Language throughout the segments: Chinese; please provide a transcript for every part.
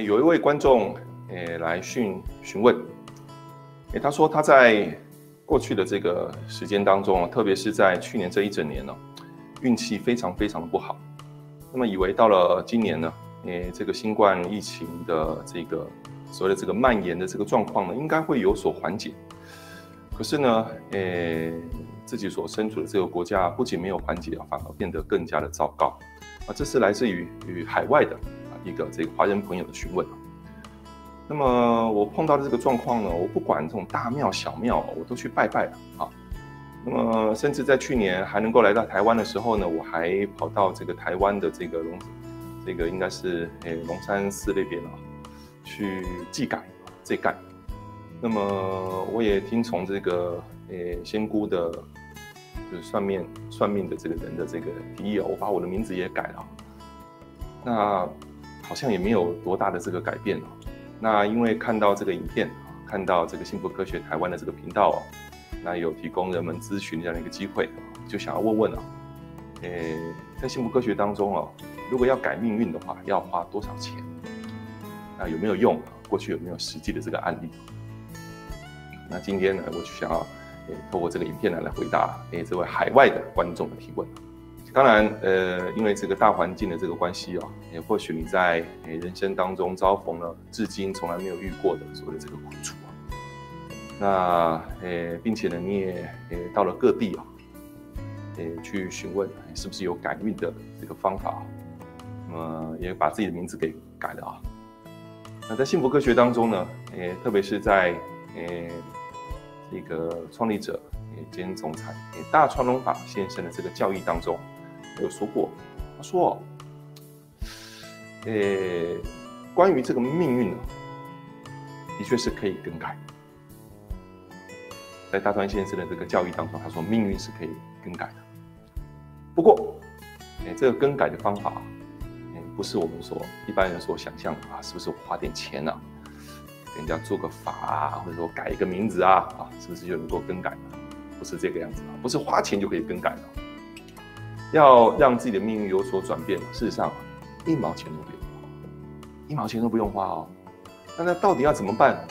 有一位观众来询问，他说他在过去的这个时间当中，特别是在去年这一整年呢，运气非常不好。那么以为到了今年呢，这个新冠疫情的这个所谓的这个蔓延的这个状况呢，应该会有所缓解。可是呢，自己所身处的这个国家不仅没有缓解，反而变得更加的糟糕。啊，这是来自于海外的一个这个华人朋友的询问。那么我碰到的这个状况呢，我不管这种大庙小庙，我都去拜拜了啊。那么甚至在去年还能够来到台湾的时候呢，我还跑到这个台湾的这个应该是龙山寺那边啊，去祭改这盖。那么我也听从这个仙姑的，就是算命的这个人的这个提议，我把我的名字也改了。那好像也没有多大的这个改变哦。那因为看到这个影片，看到这个幸福科学台湾的这个频道哦，那有提供人们咨询这样的一个机会，就想要问问啊，在幸福科学当中哦，如果要改命运的话，要花多少钱？那有没有用？过去有没有实际的这个案例？那今天呢，我就想要透过这个影片来回答这位海外的观众的提问。当然，因为这个大环境的这个关系啊，或许你在人生当中遭逢了至今从来没有遇过的所谓的这个苦楚啊。那并且呢，你也到了各地啊，去询问是不是有改运的这个方法啊，也把自己的名字给改了啊。那在幸福科学当中呢，特别是在这个创立者兼总裁大川隆法先生的这个教义当中，有说过，他说，关于这个命运呢，的确是可以更改。在大川先生的这个教义当中，他说命运是可以更改的。不过，这个更改的方法，不是我们所一般人所想象的啊，是不是我花点钱啊，给人家做个法啊，或者说改一个名字啊，啊，是不是就能够更改呢？不是这个样子啊，不是花钱就可以更改的。要让自己的命运有所转变，事实上一毛钱都不用花，一毛钱都不用花哦。那到底要怎么办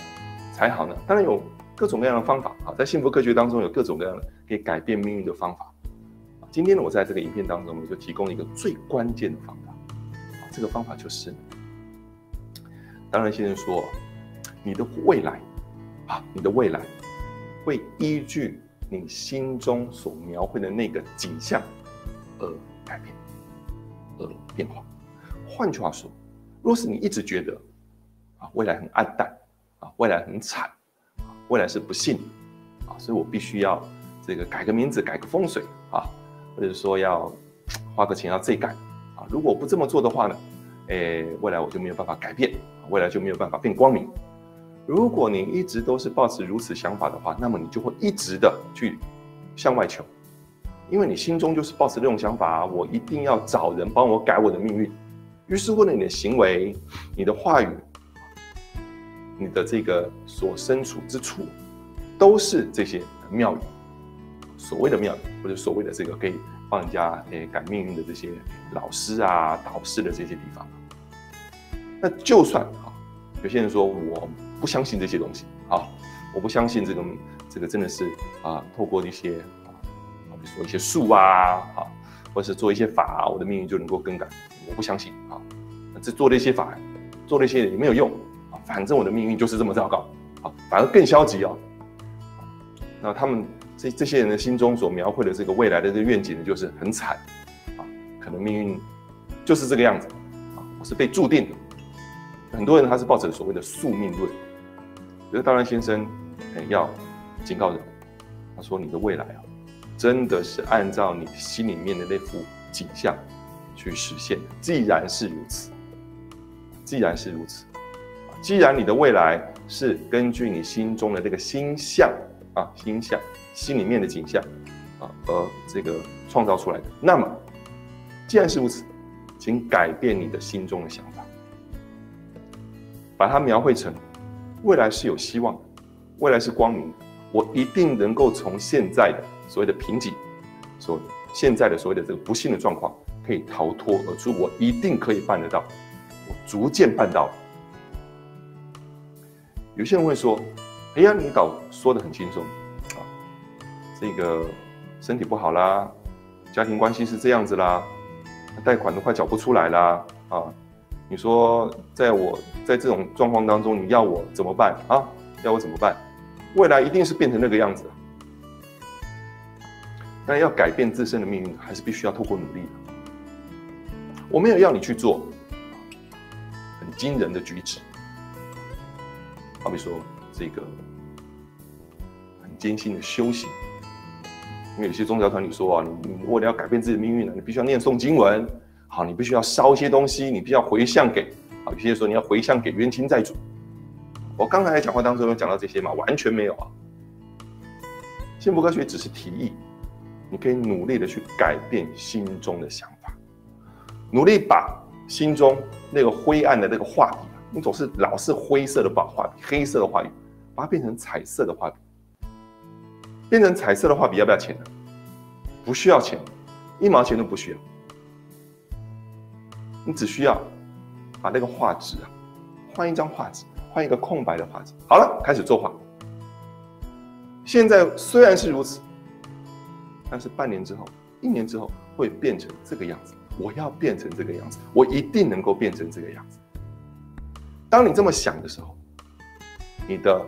才好呢？当然有各种各样的方法啊，在幸福科学当中有各种各样的可以改变命运的方法。今天呢，我在这个影片当中，我就提供一个最关键的方法。这个方法就是，当然先生说，你的未来，啊，你的未来会依据你心中所描绘的那个景象而改变，而变化。换句话说，若是你一直觉得啊未来很暗淡，啊未来很惨，啊未来是不幸，啊所以我必须要这个改个名字，改个风水啊，或者说要花个钱要这改啊，如果不这么做的话呢，未来我就没有办法改变，未来就没有办法变光明。如果你一直都是抱持如此想法的话，那么你就会一直的去向外求，因为你心中就是抱持这种想法啊，我一定要找人帮我改我的命运。于是乎呢，你的行为、你的话语、你的这个所身处之处，都是这些庙宇，所谓的庙宇，或者所谓的这个可以帮人家改命运的这些老师啊、导师的这些地方。那就算啊，有些人说我不相信这些东西啊，我不相信这个真的是啊，透过一些啊，比如说一些术啊啊，或者是做一些法，我的命运就能够更改。我不相信啊，这做了一些法，做了一些也没有用啊，反正我的命运就是这么糟糕啊，反而更消极啊。那他们这些人的心中所描绘的这个未来的这个愿景呢，就是很惨啊，可能命运就是这个样子啊，我是被注定的。很多人他是抱着所谓的宿命论。觉得大川先生要警告人，他说你的未来啊，真的是按照你心里面的那幅景象去实现。既然是如此，既然是如此，既然你的未来是根据你心中的那个心象啊，心象、心里面的景象啊，而这个创造出来的，那么既然是如此，请改变你的心中的想法，把它描绘成。未来是有希望的，未来是光明，我一定能够从现在的所谓的贫瘠，现在的所谓的这个不幸的状况，可以逃脱而出，我一定可以办得到，我逐渐办到了，有些人会说：“哎呀，你搞说得很轻松啊，这个身体不好啦，家庭关系是这样子啦，贷款都快缴不出来啦啊！你说在这种状况当中，你要我怎么办啊？要我怎么办？未来一定是变成那个样子。”但要改变自身的命运，还是必须要透过努力的。我没有要你去做很惊人的举止，好比说这个很艰辛的修行，因为有些宗教团体说啊，你为了要改变自己的命运呢，你必须要念诵经文，好，你必须要烧一些东西，你必须要回向给，啊，有些说你要回向给冤亲债主。我刚才在讲话当中有讲到这些嘛，完全没有啊。幸福科学只是提议。你可以努力的去改变心中的想法，努力把心中那个灰暗的那个画笔，你总是老是灰色的把画笔、黑色的画笔，把它变成彩色的画笔。变成彩色的画笔要不要钱呢？不需要钱，1毛钱都不需要。你只需要把那个画纸啊，换一张画纸，换一个空白的画纸，好了，开始作画。现在虽然是如此。但是半年之后、1年之后会变成这个样子。我要变成这个样子，我一定能够变成这个样子。当你这么想的时候，你的